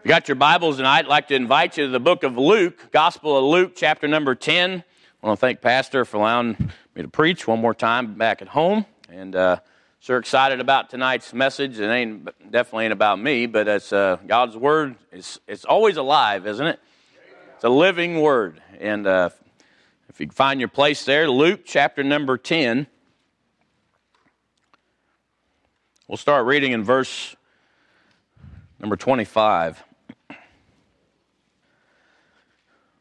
If you got your Bibles tonight, I'd like to invite you to the book of Luke, Gospel of Luke, chapter number 10. I want to thank Pastor for allowing me to preach one more time back at home, and sure excited about tonight's message. It definitely ain't about me, but it's God's Word. It's always alive, isn't it? It's a living Word, and if you can find your place there, Luke chapter number 10. We'll start reading in verse number 25.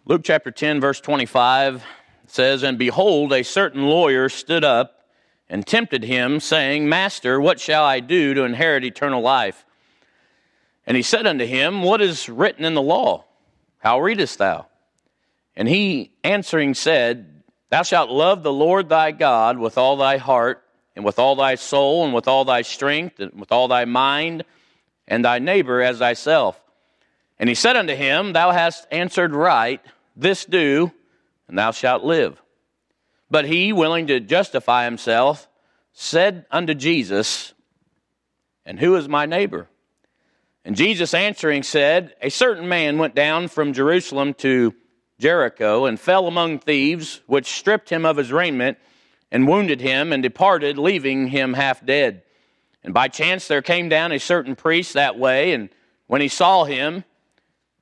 Luke chapter 10, verse 25 says, "And behold, a certain lawyer stood up and tempted him, saying, Master, what shall I do to inherit eternal life? And he said unto him, What is written in the law? How readest thou? And he answering said, Thou shalt love the Lord thy God with all thy heart, and with all thy soul, and with all thy strength, and with all thy mind, and thy neighbor as thyself. And he said unto him, Thou hast answered right. This do, and thou shalt live. But he, willing to justify himself, said unto Jesus, And who is my neighbor? And Jesus answering said, A certain man went down from Jerusalem to Jericho, and fell among thieves, which stripped him of his raiment, and wounded him, and departed, leaving him half dead. And by chance there came down a certain priest that way, and when he saw him,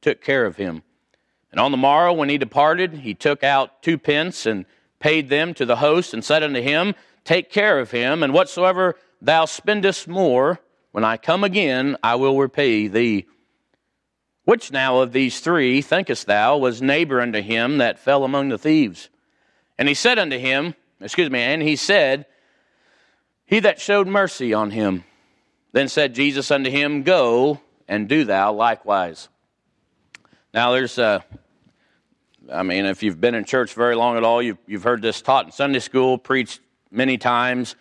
took care of him. And on the morrow, when he departed, he took out 2 pence, and paid them to the host, and said unto him, Take care of him, and whatsoever thou spendest more, when I come again, I will repay thee. Which now of these 3, thinkest thou, was neighbor unto him that fell among the thieves? And he said unto him, He that showed mercy on him. Then said Jesus unto him, Go, and do thou likewise." Now there's, if you've been in church very long at all, you've heard this taught in Sunday school, preached many times.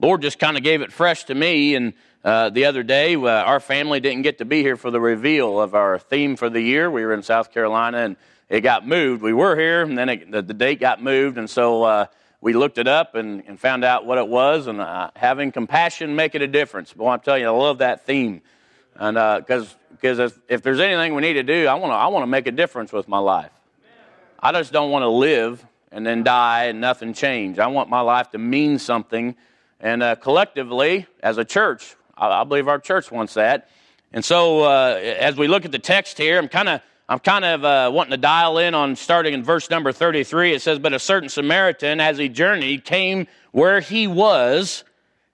Lord just kind of gave it fresh to me, and the other day, our family didn't get to be here for the reveal of our theme for the year. We were in South Carolina, and it got moved. We were here, and then the date got moved, and so we looked it up and found out what it was, and having compassion, make it a difference. Boy, I'm telling you, I love that theme, and because if there's anything we need to do, I want to make a difference with my life. I just don't want to live and then die and nothing change. I want my life to mean something, and collectively, as a church, I believe our church wants that. And so as we look at the text here, I'm kind of wanting to dial in on starting in verse number 33. It says, But a certain Samaritan, as he journeyed, came where he was,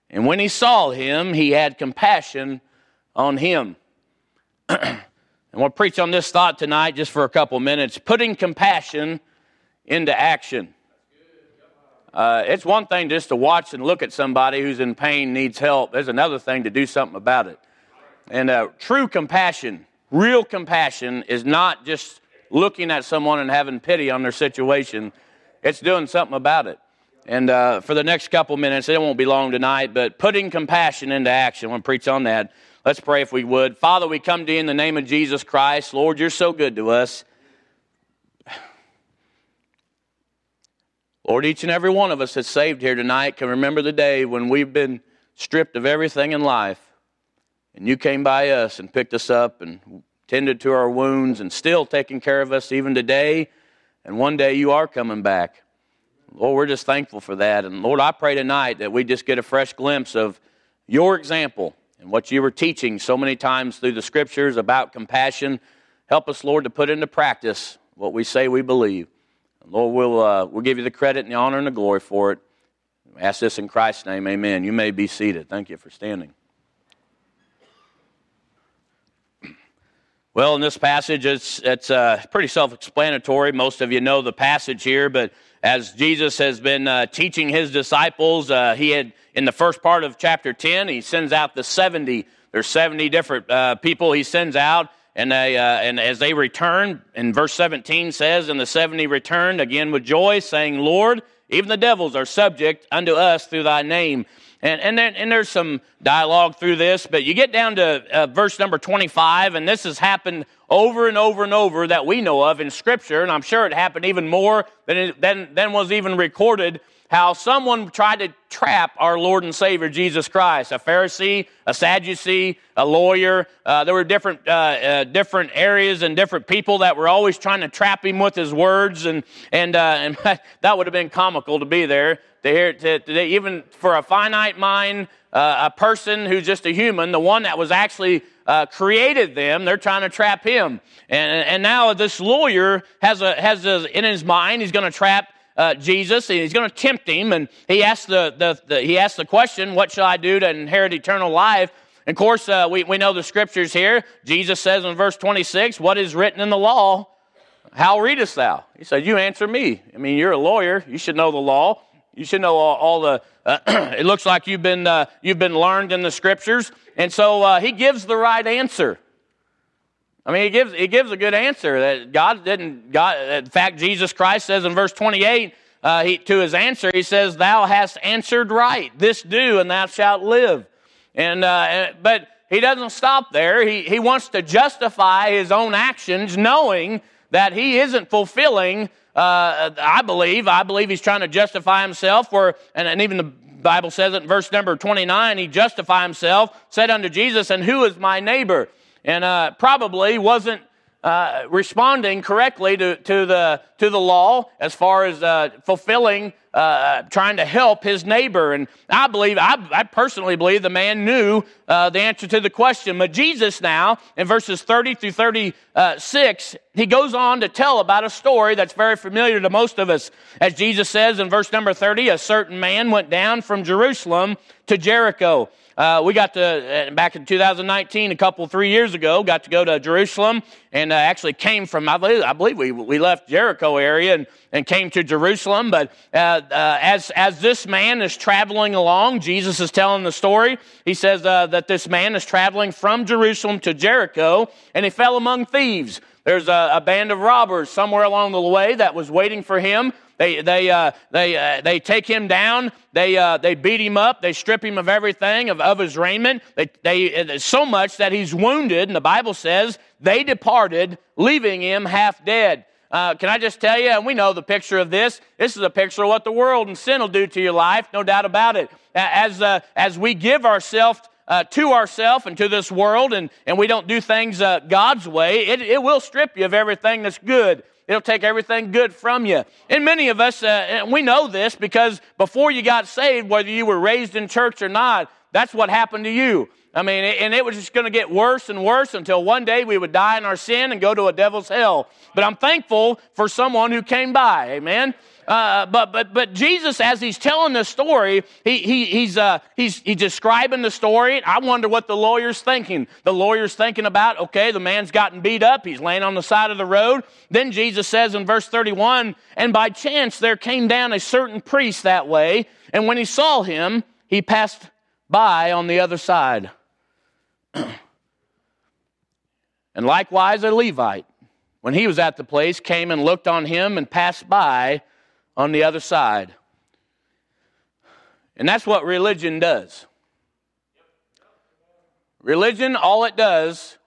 and when he saw him, he had compassion on him. And we'll preach on this thought tonight just for a couple minutes, putting compassion into action. It's one thing just to watch and look at somebody who's in pain, needs help. There's another thing to do something about it. And true compassion, real compassion, is not just looking at someone and having pity on their situation. It's doing something about it. And for the next couple minutes, it won't be long tonight, but putting compassion into action. We'll preach on that. Let's pray if we would. Father, we come to you in the name of Jesus Christ. Lord, you're so good to us. Lord, each and every one of us that's saved here tonight can remember the day when we've been stripped of everything in life, and you came by us and picked us up and tended to our wounds and still taking care of us even today, and one day you are coming back. Lord, we're just thankful for that, and Lord, I pray tonight that we just get a fresh glimpse of your example and what you were teaching so many times through the Scriptures about compassion. Help us, Lord, to put into practice what we say we believe. Lord, we'll give you the credit and the honor and the glory for it. We ask this in Christ's name, amen. You may be seated. Thank you for standing. Well, in this passage, it's pretty self-explanatory. Most of you know the passage here, but as Jesus has been teaching his disciples, he had, in the first part of chapter 10, he sends out the 70. There's 70 different people he sends out. And as they returned, and verse 17 says, and the 70 returned again with joy, saying, Lord, even the devils are subject unto us through thy name. And there's some dialogue through this, but you get down to verse number 25, and this has happened over and over and over that we know of in Scripture, and I'm sure it happened even more than was even recorded, how someone tried to trap our Lord and Savior, Jesus Christ, a Pharisee, a Sadducee, a lawyer. There were different areas and different people that were always trying to trap him with his words, and that would have been comical to be there. Even for a finite mind, a person who's just a human, the one that was actually created them, they're trying to trap him. And now this lawyer has in his mind, he's going to trap Jesus, and he's going to tempt him. And he asks the question, "What shall I do to inherit eternal life?" And of course, we know the scriptures here. Jesus says in verse 26, "What is written in the law? How readest thou?" He said, "You answer me. I mean, you're a lawyer. You should know the law. You should know all the. It looks like you've been learned in the scriptures." And so he gives the right answer. I mean, he gives a good answer that God didn't. In fact, Jesus Christ says in verse 28 to his answer, he says, "Thou hast answered right. This do, and thou shalt live." But he doesn't stop there. He wants to justify his own actions, knowing that he isn't fulfilling. I believe he's trying to justify himself, and even the Bible says it in verse number 29, he justified himself, said unto Jesus, and who is my neighbor? And probably wasn't responding correctly to the law as far as fulfilling, trying to help his neighbor. And I personally believe the man knew the answer to the question. But Jesus now, in verses 30 through 36, he goes on to tell about a story that's very familiar to most of us. As Jesus says in verse number 30, a certain man went down from Jerusalem to Jericho. We got to, back in 2019, three years ago, got to go to Jerusalem, and actually came from, I believe we left Jericho area and came to Jerusalem. But as this man is traveling along, Jesus is telling the story. He says that this man is traveling from Jerusalem to Jericho, and he fell among thieves. There's a band of robbers somewhere along the way that was waiting for him. They take him down. They beat him up. They strip him of everything, of his raiment. They so much that he's wounded. And the Bible says they departed, leaving him half dead. Can I just tell you? And we know the picture of this. This is a picture of what the world and sin will do to your life. No doubt about it. As we give ourselves to ourself and to this world, and we don't do things God's way, it will strip you of everything that's good. It'll take everything good from you. And many of us, and we know this because before you got saved, whether you were raised in church or not, that's what happened to you. I mean, and it was just going to get worse and worse until one day we would die in our sin and go to a devil's hell. But I'm thankful for someone who came by, amen? But Jesus, as he's telling this story, he's describing the story. I wonder what the lawyer's thinking. The lawyer's thinking about, okay, the man's gotten beat up. He's laying on the side of the road. Then Jesus says in verse 31, and by chance there came down a certain priest that way, and when he saw him, he passed by on the other side. And likewise a Levite, when he was at the place, came and looked on him and passed by on the other side. And that's what religion does. Religion, all it does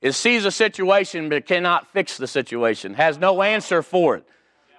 is sees a situation but cannot fix the situation, has no answer for it.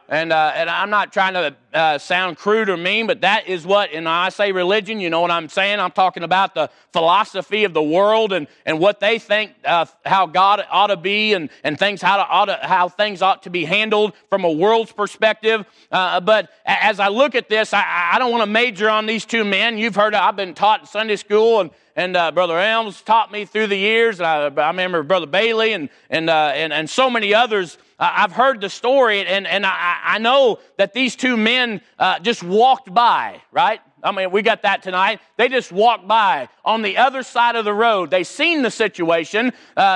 And I'm not trying to sound crude or mean, but that is what, and I say religion, you know what I'm saying? I'm talking about the philosophy of the world and what they think how God ought to be and things how things ought to be handled from a world's perspective. But as I look at this, I don't want to major on these two men. You've heard I've been taught in Sunday school and Brother Elms taught me through the years. I remember Brother Bailey and so many others. I've heard the story, and I know that these two men just walked by, right? I mean, we got that tonight. They just walked by on the other side of the road. They seen the situation.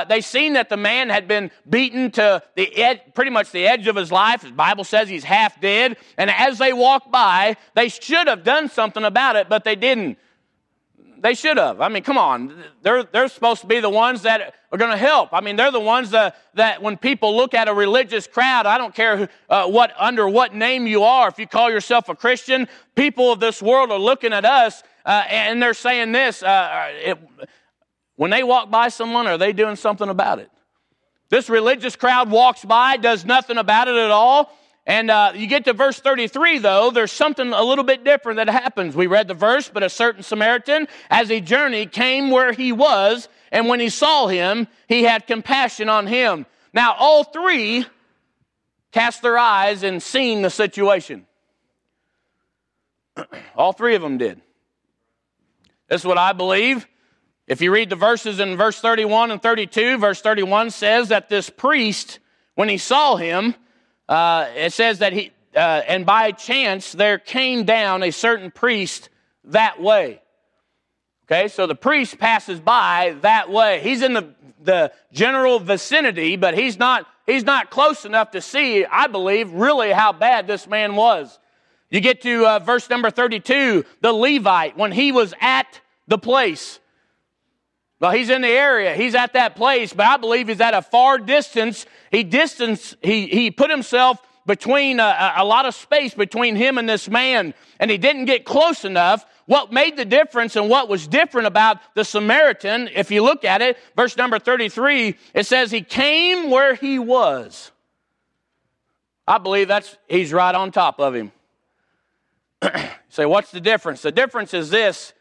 They seen that the man had been beaten to pretty much the edge of his life. The Bible says he's half dead. And as they walked by, they should have done something about it, but they didn't. They should have. I mean, come on. They're supposed to be the ones that are going to help. I mean, they're the ones that when people look at a religious crowd, I don't care who, under what name you are, if you call yourself a Christian, people of this world are looking at us and they're saying this. When they walk by someone, are they doing something about it? This religious crowd walks by, does nothing about it at all. And you get to verse 33, though, there's something a little bit different that happens. We read the verse, but a certain Samaritan, as he journeyed, came where he was, and when he saw him, he had compassion on him. Now, all three cast their eyes and seen the situation. All three of them did. This is what I believe. If you read the verses in verse 31 and 32, verse 31 says that this priest, when he saw him, it says that he, and by chance there came down a certain priest that way. Okay, so the priest passes by that way. He's in the general vicinity, but he's not close enough to see, I believe, really how bad this man was. You get to verse number 32, the Levite, when he was at the place. Well, he's in the area. He's at that place, but I believe he's at a far distance. He put himself between a lot of space between him and this man, and he didn't get close enough. What made the difference and what was different about the Samaritan, if you look at it, verse number 33, it says he came where he was. I believe he's right on top of him. So what's the difference? The difference is this.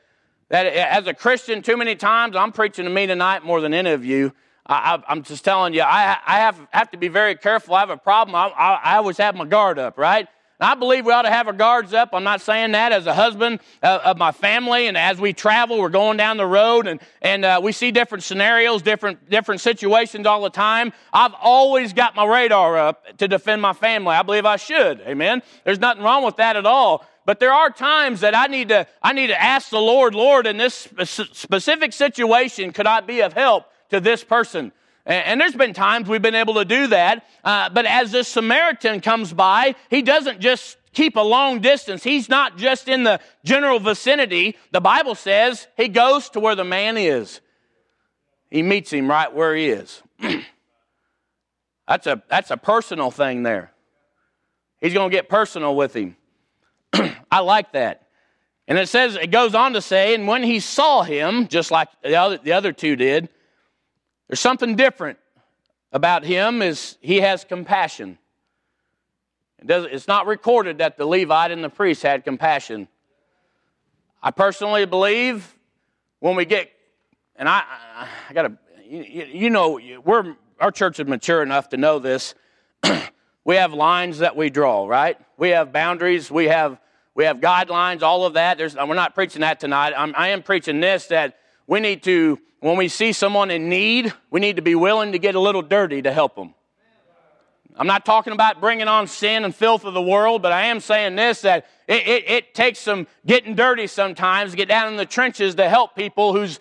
That as a Christian, too many times, I'm preaching to me tonight more than any of you. I'm just telling you, I have to be very careful. I have a problem. I always have my guard up, right? And I believe we ought to have our guards up. I'm not saying that as a husband of my family, and as we travel, we're going down the road, and we see different scenarios, different situations all the time. I've always got my radar up to defend my family. I believe I should. Amen. There's nothing wrong with that at all. But there are times that I need to ask the Lord, in this specific situation, could I be of help to this person? And there's been times we've been able to do that. But as this Samaritan comes by, he doesn't just keep a long distance. He's not just in the general vicinity. The Bible says he goes to where the man is. He meets him right where he is. That's a personal thing there. He's going to get personal with him. I like that. And it says, it goes on to say, and when he saw him, just like the other two did, there's something different about him is he has compassion. It's not recorded that the Levite and the priest had compassion. I personally believe when we get, and I got to, you know, our church is mature enough to know this. We have lines that we draw, right? We have boundaries. We have guidelines, all of that. We're not preaching that tonight. I am preaching this, that we need to, when we see someone in need, we need to be willing to get a little dirty to help them. I'm not talking about bringing on sin and filth of the world, but I am saying this, that it takes some getting dirty sometimes, get down in the trenches to help people whose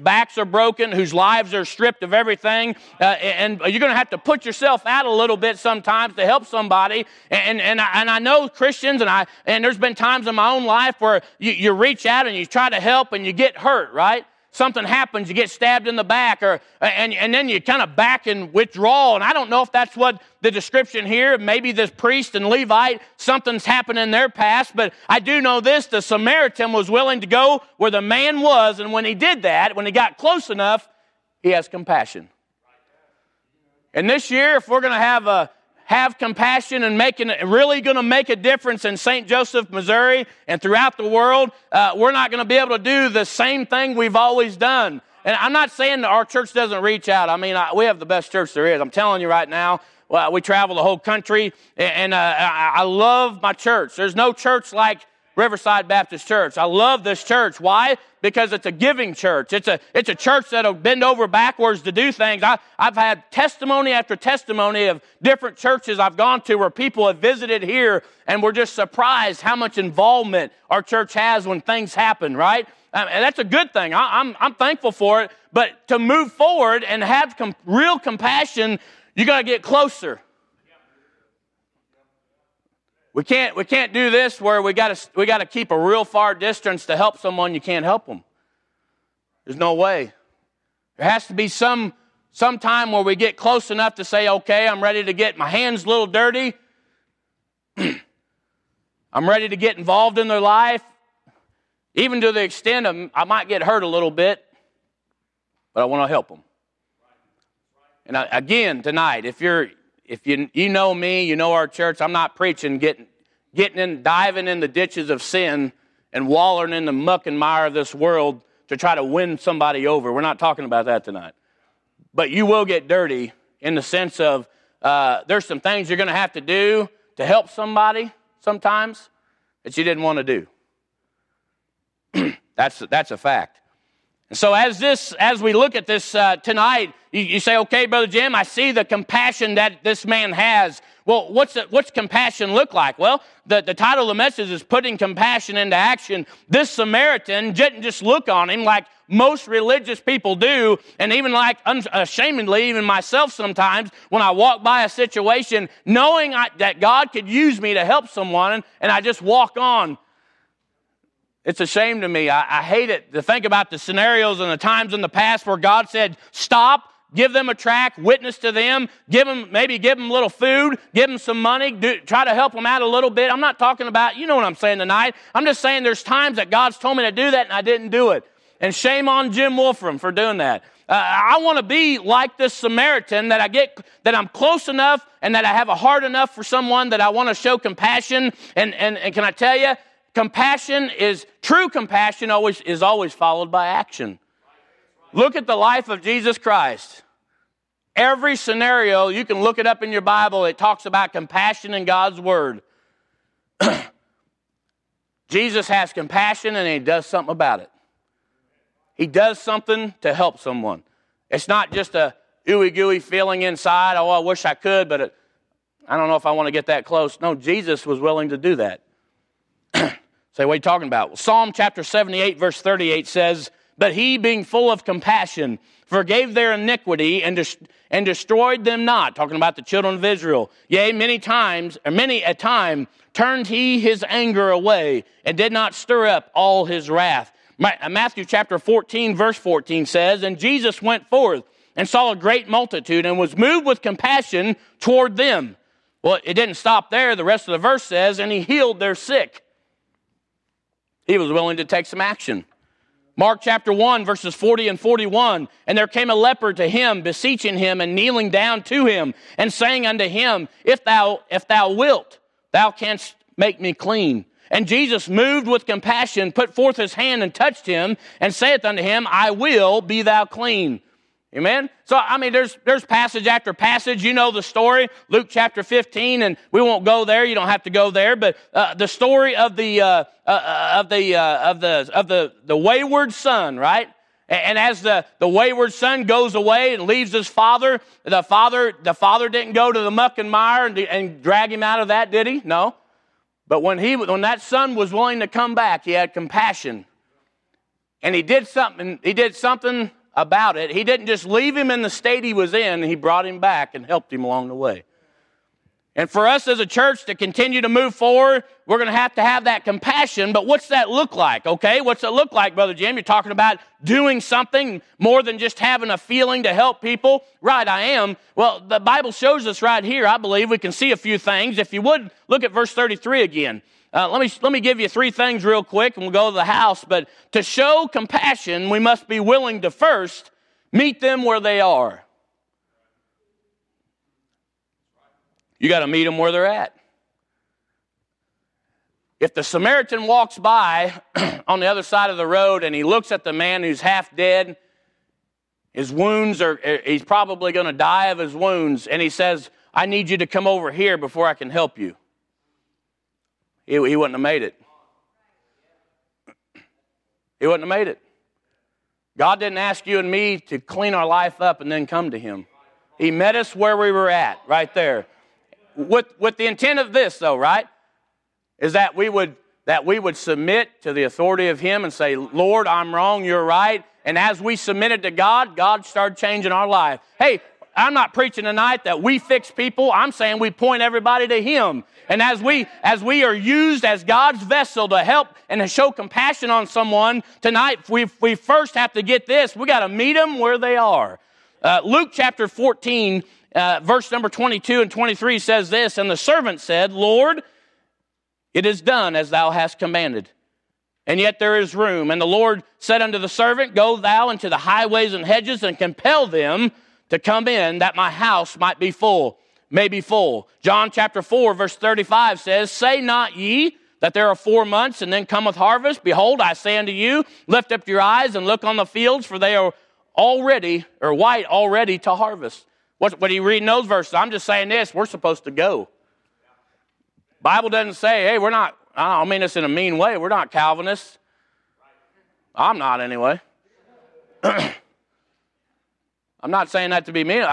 backs are broken, whose lives are stripped of everything, and you're going to have to put yourself out a little bit sometimes to help somebody. And I know Christians, and there's been times in my own life where you reach out and you try to help and you get hurt, right? Something happens, you get stabbed in the back, and then you kind of back and withdraw. And I don't know if that's what the description here, maybe this priest and Levite, something's happened in their past, but I do know this, the Samaritan was willing to go where the man was, and when he did that, when he got close enough, he has compassion. And this year, if we're going to have compassion and really going to make a difference in St. Joseph, Missouri, and throughout the world, we're not going to be able to do the same thing we've always done. And I'm not saying that our church doesn't reach out. I mean, we have the best church there is. I'm telling you right now, we travel the whole country, and I love my church. There's no church like Riverside Baptist Church. I love this church. Why? Because it's a giving church. It's a church that'll bend over backwards to do things. I've had testimony after testimony of different churches I've gone to where people have visited here and we're just surprised how much involvement our church has when things happen, right? And that's a good thing. I'm thankful for it. But to move forward and have real compassion, you got to get closer. We can't do this where we got to keep a real far distance to help someone you can't help them. There's no way. There has to be some time where we get close enough to say, okay, I'm ready to get my hands a little dirty. I'm ready to get involved in their life, even to the extent of I might get hurt a little bit, but I want to help them. And again, tonight, if you know me, you know our church, I'm not preaching getting in, diving in the ditches of sin and wallowing in the muck and mire of this world to try to win somebody over. We're not talking about that tonight. But you will get dirty in the sense of there's some things you're going to have to do to help somebody sometimes that you didn't want to do. That's a fact. And so as we look at this tonight, you say, okay, Brother Jim, I see the compassion that this man has. Well, what's compassion look like? Well, the title of the message is Putting Compassion into Action. This Samaritan didn't just look on him like most religious people do, and even like unashamedly, even myself sometimes, when I walk by a situation, knowing that God could use me to help someone, and I just walk on. It's a shame to me. I hate it to think about the scenarios and the times in the past where God said, stop, give them a tract, witness to them, give them a little food, give them some money, try to help them out a little bit. I'm not talking about, you know what I'm saying tonight. I'm just saying there's times that God's told me to do that and I didn't do it. And shame on Jim Wolfram for doing that. I want to be like this Samaritan that I'm close enough and that I have a heart enough for someone that I want to show compassion. And can I tell you, true compassion is always followed by action. Look at the life of Jesus Christ. Every scenario, you can look it up in your Bible, it talks about compassion in God's Word. Jesus has compassion and he does something about it. He does something to help someone. It's not just a ooey-gooey feeling inside, oh, I wish I could, but I don't know if I want to get that close. No, Jesus was willing to do that. Say, what are you talking about? Well, Psalm chapter 78, verse 38 says, but he, being full of compassion, forgave their iniquity and destroyed them not. Talking about the children of Israel. Yea, many a time, turned he his anger away and did not stir up all his wrath. Matthew chapter 14, verse 14 says, and Jesus went forth and saw a great multitude and was moved with compassion toward them. Well, it didn't stop there. The rest of the verse says, and he healed their sick. He was willing to take some action. Mark chapter 1, verses 40 and 41, and there came a leper to him, beseeching him, and kneeling down to him, and saying unto him, if thou wilt, thou canst make me clean. And Jesus, moved with compassion, put forth his hand and touched him, and saith unto him, I will, be thou clean. Amen? So, there's passage after passage. You know the story, Luke chapter 15, and we won't go there. You don't have to go there. But the story of the wayward son, right? And as the wayward son goes away and leaves his father, the father didn't go to the muck and mire and drag him out of that, did he? No. But when that son was willing to come back, he had compassion, and he did something. He did something about it. He didn't just leave him in the state he was in. He brought him back and helped him along the way. And for us as a church to continue to move forward, we're going to have that compassion. But what's that look like? Okay, what's it look like, Brother Jim? You're talking about doing something more than just having a feeling to help people. Right, I am. Well, the Bible shows us right here, I believe, we can see a few things. If you would, look at verse 33 again. Let me give you three things real quick, and we'll go to the house. But to show compassion, we must be willing to first meet them where they are. You got to meet them where they're at. If the Samaritan walks by on the other side of the road and he looks at the man who's half dead, he's probably going to die of his wounds, and he says, I need you to come over here before I can help you. He wouldn't have made it. He wouldn't have made it. God didn't ask you and me to clean our life up and then come to him. He met us where we were at, right there. With the intent of this, though, right, is that we would submit to the authority of him and say, Lord, I'm wrong, you're right. And as we submitted to God, God started changing our life. Hey, I'm not preaching tonight that we fix people. I'm saying we point everybody to Him. And as we are used as God's vessel to help and to show compassion on someone tonight, we first have to get this. We got to meet them where they are. Luke chapter 14, verse number 22 and 23 says this, "And the servant said, Lord, it is done as thou hast commanded. And yet there is room. And the Lord said unto the servant, Go thou into the highways and hedges and compel them to come in, that my house might be full, may be full." John chapter 4, verse 35 says, "Say not ye that there are 4 months, and then cometh harvest. Behold, I say unto you, lift up your eyes and look on the fields, for they are already, or white already to harvest." What are you reading those verses? I'm just saying this, we're supposed to go. Bible doesn't say, hey, we're not, I don't mean this in a mean way, we're not Calvinists. I'm not anyway. I'm not saying that to be mean.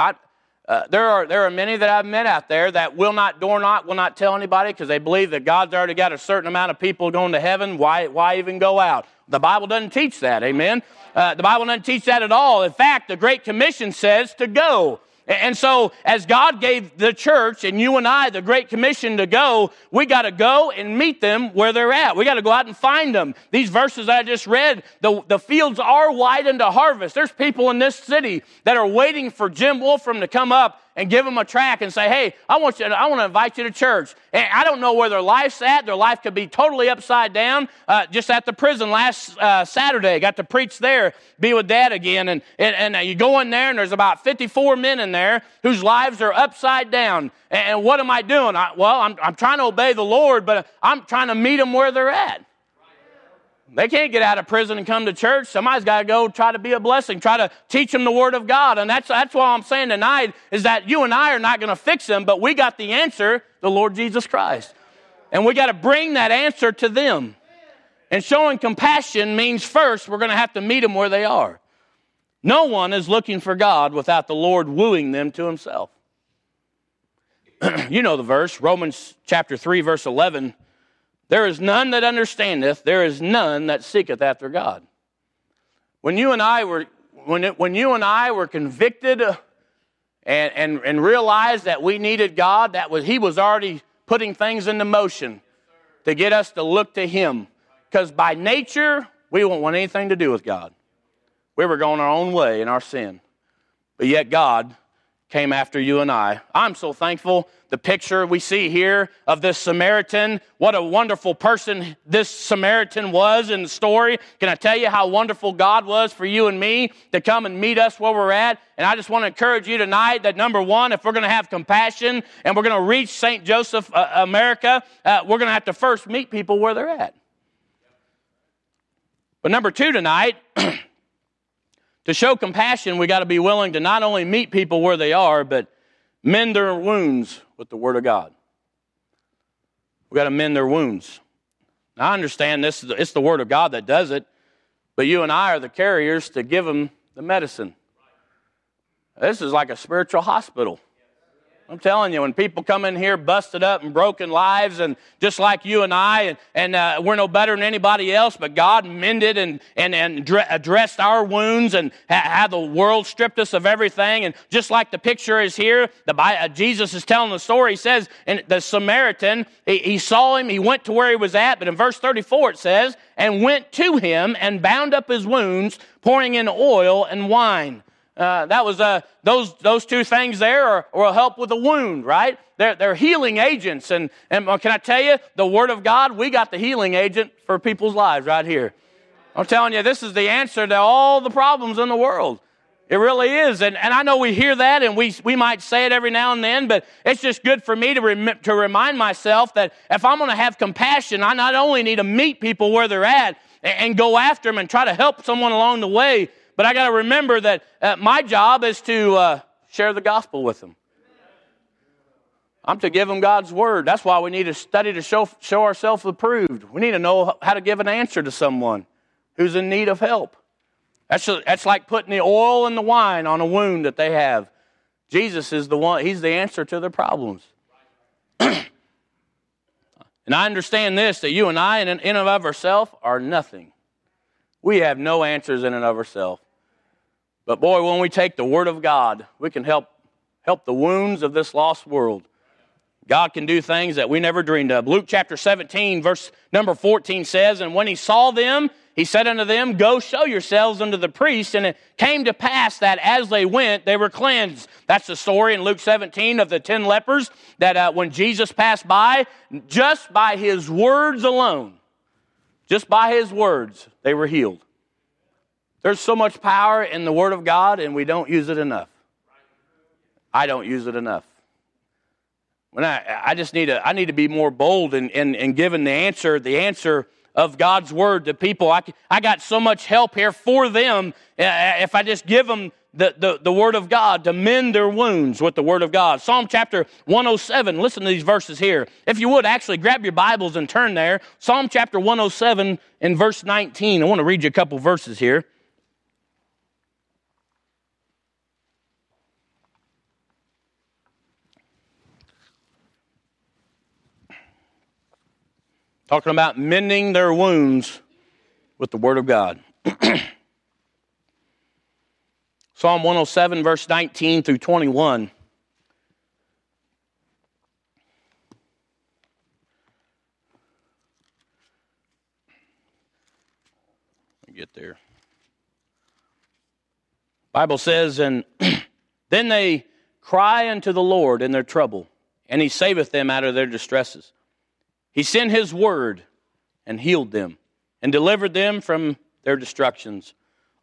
There are many that I've met out there that will not tell anybody because they believe that God's already got a certain amount of people going to heaven. Why even go out? The Bible doesn't teach that, amen? The Bible doesn't teach that at all. In fact, the Great Commission says to go. And so as God gave the church and you and I the Great Commission to go, we got to go and meet them where they're at. We got to go out and find them. These verses I just read, the fields are wide into harvest. There's people in this city that are waiting for Jim Wolfram to come up and give them a track and say, hey, I want to invite you to church. And I don't know where their life's at. Their life could be totally upside down. Just at the prison last Saturday, got to preach there, be with Dad again. And you go in there, and there's about 54 men in there whose lives are upside down. And what am I doing? I'm trying to obey the Lord, but I'm trying to meet them where they're at. They can't get out of prison and come to church. Somebody's got to go try to be a blessing, try to teach them the Word of God. And that's what I'm saying tonight is that you and I are not going to fix them, but we got the answer, the Lord Jesus Christ. And we got to bring that answer to them. And showing compassion means first we're going to have to meet them where they are. No one is looking for God without the Lord wooing them to Himself. You know the verse, Romans chapter 3, verse 11. There is none that understandeth, there is none that seeketh after God. When you and I were convicted and realized that we needed God, He was already putting things into motion to get us to look to Him. Because by nature, we won't want anything to do with God. We were going our own way in our sin. But yet God came after you and I. I'm so thankful. The picture we see here of this Samaritan, what a wonderful person this Samaritan was in the story. Can I tell you how wonderful God was for you and me to come and meet us where we're at? And I just want to encourage you tonight that, number one, if we're going to have compassion and we're going to reach St. Joseph, America, we're going to have to first meet people where they're at. But number two tonight, to show compassion, we got to be willing to not only meet people where they are, but mend their wounds with the Word of God. We got to mend their wounds. Now, I understand this; it's the Word of God that does it, but you and I are the carriers to give them the medicine. This is like a spiritual hospital. I'm telling you, when people come in here busted up and broken lives and just like you and I, and we're no better than anybody else, but God mended and addressed our wounds and how the world stripped us of everything. And just like the picture is here, Jesus is telling the story. He says, and the Samaritan, he saw him, he went to where he was at, but in verse 34 it says, and went to him and bound up his wounds, pouring in oil and wine. Those two things there will help with the wound, right? They're healing agents. And can I tell you, the Word of God, we got the healing agent for people's lives right here. I'm telling you, this is the answer to all the problems in the world. It really is. And I know we hear that and we might say it every now and then, but it's just good for me to remind myself that if I'm going to have compassion, I not only need to meet people where they're at and go after them and try to help someone along the way, but I got to remember that my job is to share the gospel with them. I'm to give them God's Word. That's why we need to study to show ourselves approved. We need to know how to give an answer to someone who's in need of help. That's like putting the oil and the wine on a wound that they have. Jesus is the one. He's the answer to their problems. And I understand this, that you and I in and of ourselves are nothing. We have no answers in and of ourselves. But boy, when we take the Word of God, we can help Help the wounds of this lost world. God can do things that we never dreamed of. Luke chapter 17, verse number 14 says, And when he saw them, he said unto them, Go show yourselves unto the priests. And it came to pass that as they went, they were cleansed. That's the story in Luke 17 of the 10 lepers that when Jesus passed by, just by his words alone, just by his words, they were healed. There's so much power in the Word of God, and we don't use it enough. I don't use it enough. When I need to be more bold in giving the answer of God's Word to people. I got so much help here for them if I just give them the Word of God to mend their wounds with the Word of God. Psalm chapter 107, listen to these verses here. If you would, actually grab your Bibles and turn there. Psalm chapter 107 and verse 19. I want to read you a couple verses here. Talking about mending their wounds with the Word of God. Psalm 107, verse 19 through 21. Let me get there. Bible says, And then they cry unto the Lord in their trouble, and he saveth them out of their distresses. He sent his word and healed them and delivered them from their destructions.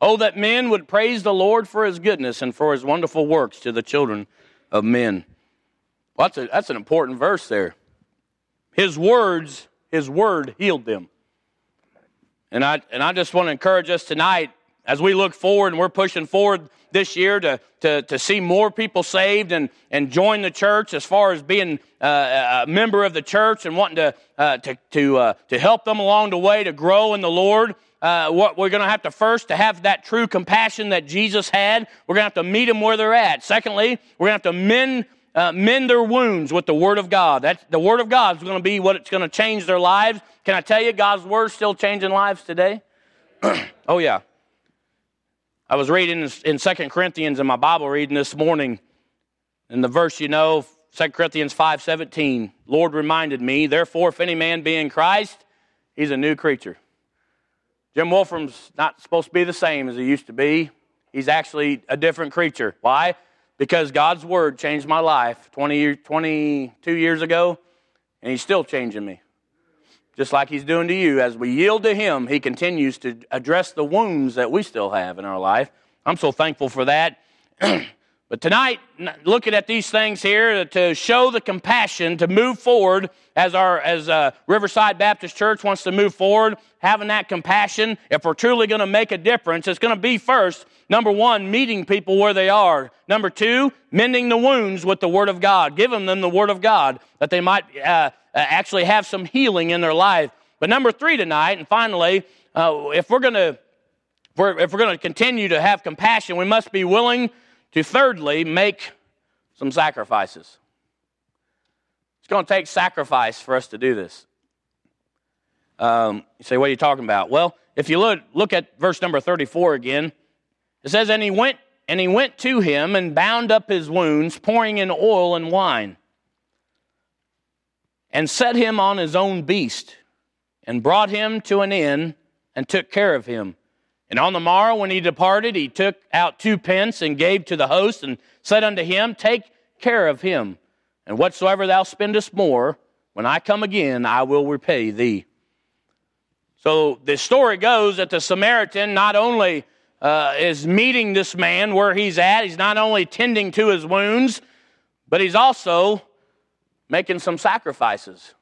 Oh, that men would praise the Lord for his goodness and for his wonderful works to the children of men. Well, that's an important verse there. His word healed them. And I just want to encourage us tonight as we look forward and we're pushing forward this year to see more people saved and join the church as far as being a member of the church and wanting to help them along the way to grow in the Lord. What we're going to have to first to have that true compassion that Jesus had. We're going to have to meet them where they're at. Secondly, we're going to have to mend their wounds with the Word of God. That the Word of God is going to be what it's going to change their lives. Can I tell you, God's Word is still changing lives today? Oh yeah. I was reading in 2 Corinthians in my Bible reading this morning, and the verse you know, 2 Corinthians 5:17, Lord reminded me, therefore if any man be in Christ, he's a new creature. Jim Wolfram's not supposed to be the same as he used to be. He's actually a different creature. Why? Because God's Word changed my life 22 years ago, and he's still changing me. Just like he's doing to you, as we yield to him, he continues to address the wounds that we still have in our life. I'm so thankful for that. But tonight, looking at these things here to show the compassion to move forward as Riverside Baptist Church wants to move forward, having that compassion, if we're truly going to make a difference, it's going to be first, number one, meeting people where they are. Number two, mending the wounds with the Word of God, giving them the Word of God that they might actually have some healing in their life. But number three tonight, and finally, if we're going to continue to have compassion, we must be willing to thirdly, make some sacrifices. It's going to take sacrifice for us to do this. You say, what are you talking about? Well, if you look at verse number 34 again, it says, And he went to him and bound up his wounds, pouring in oil and wine, and set him on his own beast, and brought him to an inn, and took care of him. And on the morrow when he departed, he took out 2 pence and gave to the host and said unto him, Take care of him, and whatsoever thou spendest more, when I come again, I will repay thee. So the story goes that the Samaritan not only is meeting this man where he's at, he's not only tending to his wounds, but he's also making some sacrifices.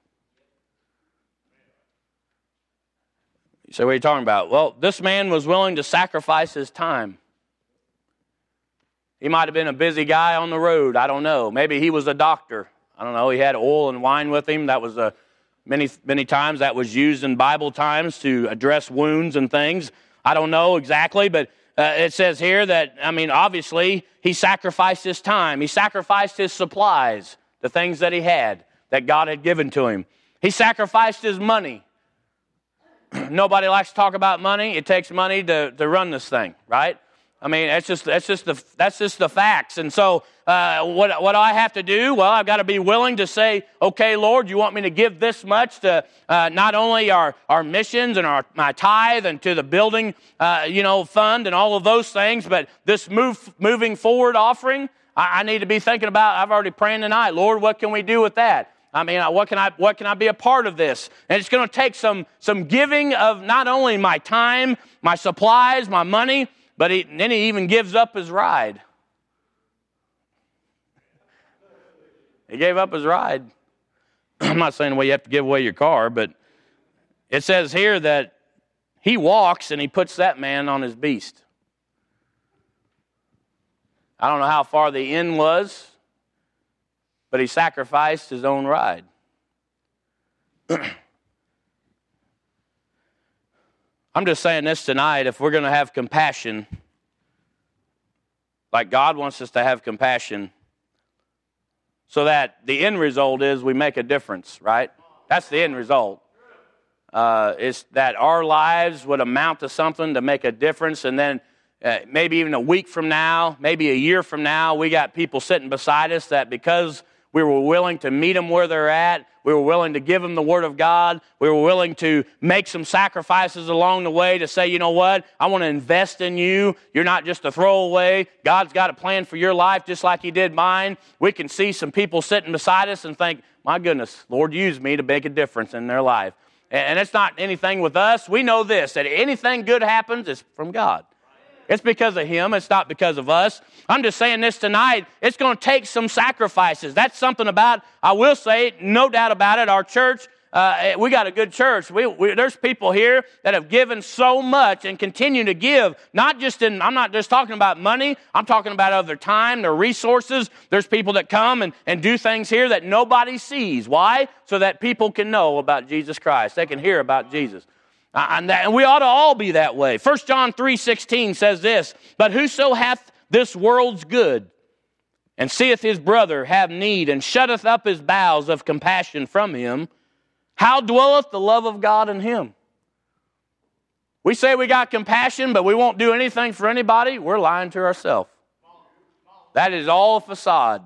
You say, what are you talking about? Well, this man was willing to sacrifice his time. He might have been a busy guy on the road. I don't know. Maybe he was a doctor. I don't know. He had oil and wine with him. That was many times that was used in Bible times to address wounds and things. I don't know exactly, but it says here that, obviously, he sacrificed his time. He sacrificed his supplies, the things that he had, that God had given to him. He sacrificed his money. Nobody likes to talk about money. It takes money to run this thing, right? I mean, that's just the facts. And so, what do I have to do? Well, I've got to be willing to say, okay, Lord, you want me to give this much to not only our missions and my tithe and to the building, fund and all of those things, but this moving forward offering, I need to be thinking about. I've already prayed tonight, Lord, what can we do with that? I mean, what can I be a part of this? And it's going to take some giving of not only my time, my supplies, my money, but then he even gives up his ride. He gave up his ride. I'm not saying you have to give away your car, but it says here that he walks and he puts that man on his beast. I don't know how far the end was, but he sacrificed his own ride. I'm just saying this tonight, if we're going to have compassion, like God wants us to have compassion, so that the end result is we make a difference, right? That's the end result. It's that our lives would amount to something to make a difference, and then maybe even a week from now, maybe a year from now, we got people sitting beside us that because we were willing to meet them where they're at, we were willing to give them the Word of God, we were willing to make some sacrifices along the way to say, you know what, I want to invest in you. You're not just a throwaway. God's got a plan for your life just like He did mine. We can see some people sitting beside us and think, my goodness, Lord, use me to make a difference in their life. And it's not anything with us. We know this, that anything good happens is from God. It's because of Him. It's not because of us. I'm just saying this tonight. It's going to take some sacrifices. That's something about, I will say, no doubt about it, our church, we got a good church. There's people here that have given so much and continue to give, I'm not just talking about money. I'm talking about other time, their resources. There's people that come and do things here that nobody sees. Why? So that people can know about Jesus Christ. They can hear about Jesus. And we ought to all be that way. First John 3:16 says this, but whoso hath this world's good and seeth his brother have need and shutteth up his bowels of compassion from him, how dwelleth the love of God in him? We say we got compassion, but we won't do anything for anybody. We're lying to ourselves. That is all a facade.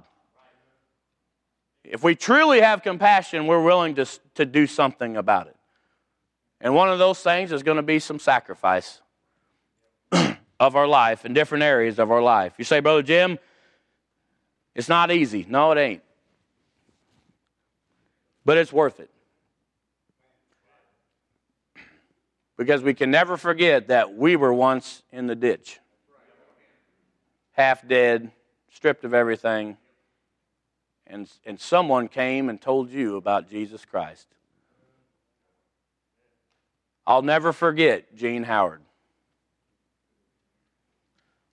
If we truly have compassion, we're willing to do something about it. And one of those things is going to be some sacrifice of our life in different areas of our life. You say, Brother Jim, it's not easy. No, it ain't. But it's worth it. Because we can never forget that we were once in the ditch. Half dead, stripped of everything. And someone came and told you about Jesus Christ. I'll never forget Gene Howard.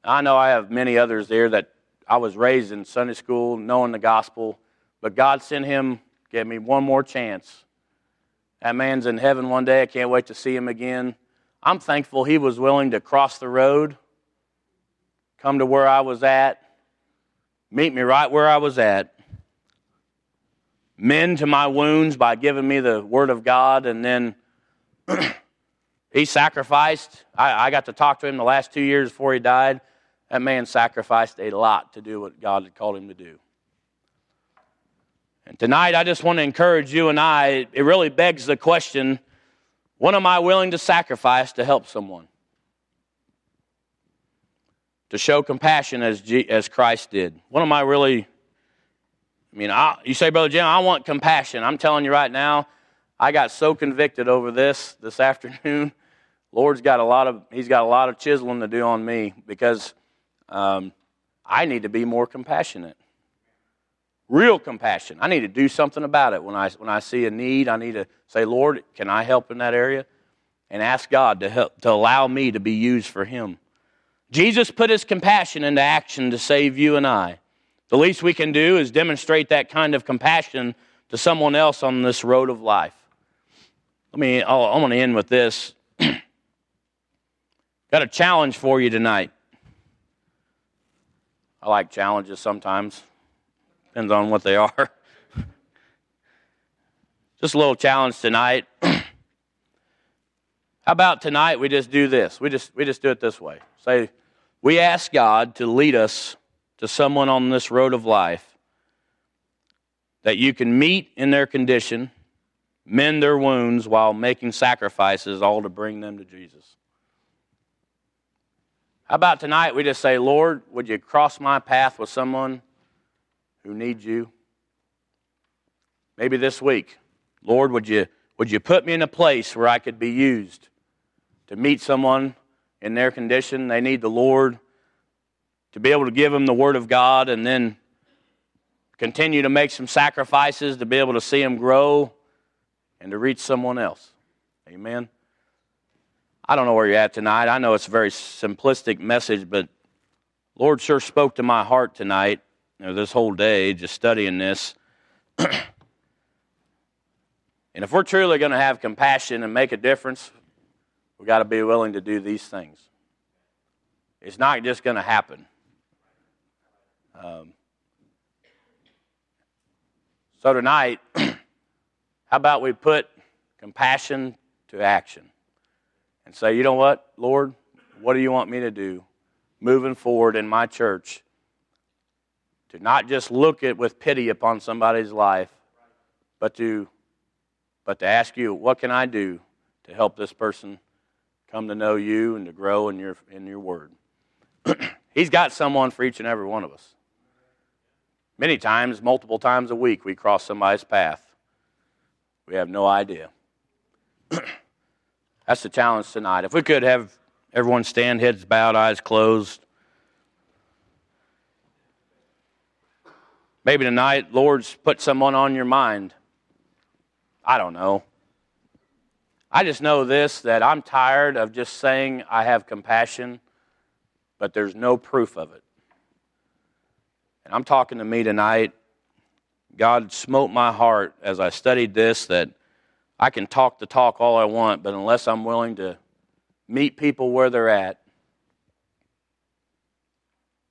I know I have many others there that I was raised in Sunday school, knowing the gospel, but God sent him, gave me one more chance. That man's in heaven one day. I can't wait to see him again. I'm thankful he was willing to cross the road, come to where I was at, meet me right where I was at, mend to my wounds by giving me the Word of God, and then he sacrificed. I got to talk to him the last 2 years before he died. That man sacrificed a lot to do what God had called him to do. And tonight, I just want to encourage you and I. It really begs the question, what am I willing to sacrifice to help someone? To show compassion as Christ did. What am I really... you say, Brother Jim, I want compassion. I'm telling you right now, I got so convicted over this afternoon. Lord's got a lot of chiseling to do on me because I need to be more compassionate. Real compassion. I need to do something about it. When I see a need, I need to say, Lord, can I help in that area? And ask God to help, to allow me to be used for Him. Jesus put His compassion into action to save you and I. The least we can do is demonstrate that kind of compassion to someone else on this road of life. I want to end with this. Got a challenge for you tonight. I like challenges sometimes. Depends on what they are. Just a little challenge tonight. How about tonight we just do this? We just do it this way. Say, We ask God to lead us to someone on this road of life that you can meet in their condition, mend their wounds while making sacrifices, all to bring them to Jesus. How about tonight we just say, Lord, would you cross my path with someone who needs you? Maybe this week, Lord, would you put me in a place where I could be used to meet someone in their condition? They need the Lord to be able to give them the Word of God and then continue to make some sacrifices to be able to see them grow and to reach someone else. Amen. I don't know where you're at tonight. I know it's a very simplistic message, but Lord sure spoke to my heart tonight, this whole day, just studying this. And if we're truly going to have compassion and make a difference, we've got to be willing to do these things. It's not just going to happen. So tonight, how about we put compassion to action and say, you know what, Lord, what do you want me to do moving forward in my church to not just look at with pity upon somebody's life, but to ask you, what can I do to help this person come to know you and to grow in your word? He's got someone for each and every one of us. Many times, multiple times a week, we cross somebody's path. We have no idea. That's the challenge tonight. If we could have everyone stand, heads bowed, eyes closed. Maybe tonight, Lord's put someone on your mind. I don't know. I just know this, that I'm tired of just saying I have compassion, but there's no proof of it. And I'm talking to me tonight. God smote my heart as I studied this, that I can talk the talk all I want, but unless I'm willing to meet people where they're at,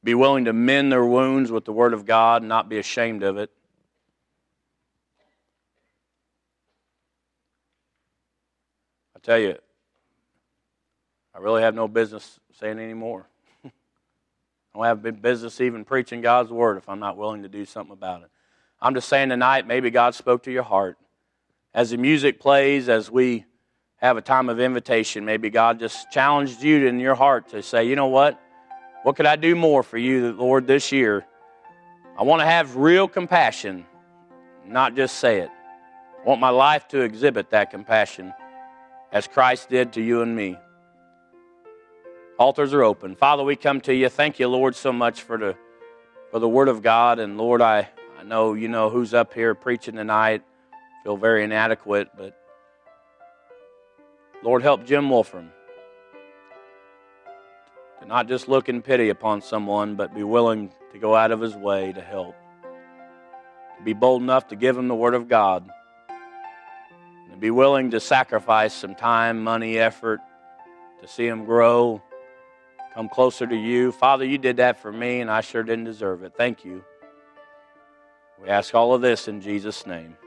be willing to mend their wounds with the Word of God and not be ashamed of it, I tell you, I really have no business saying any more. I don't have business even preaching God's word if I'm not willing to do something about it. I'm just saying tonight, maybe God spoke to your heart. As the music plays, as we have a time of invitation, maybe God just challenged you in your heart to say, you know what? What could I do more for you, Lord, this year? I want to have real compassion, not just say it. I want my life to exhibit that compassion as Christ did to you and me. Altars are open. Father, we come to you. Thank you, Lord, so much for the Word of God. And Lord, I know you know who's up here preaching tonight. I feel very inadequate, but Lord, help Jim Wolfram to not just look in pity upon someone, but be willing to go out of his way to help. To be bold enough to give him the Word of God. Be willing to sacrifice some time, money, effort to see them grow, come closer to you. Father, you did that for me, and I sure didn't deserve it. Thank you. We ask all of this in Jesus' name.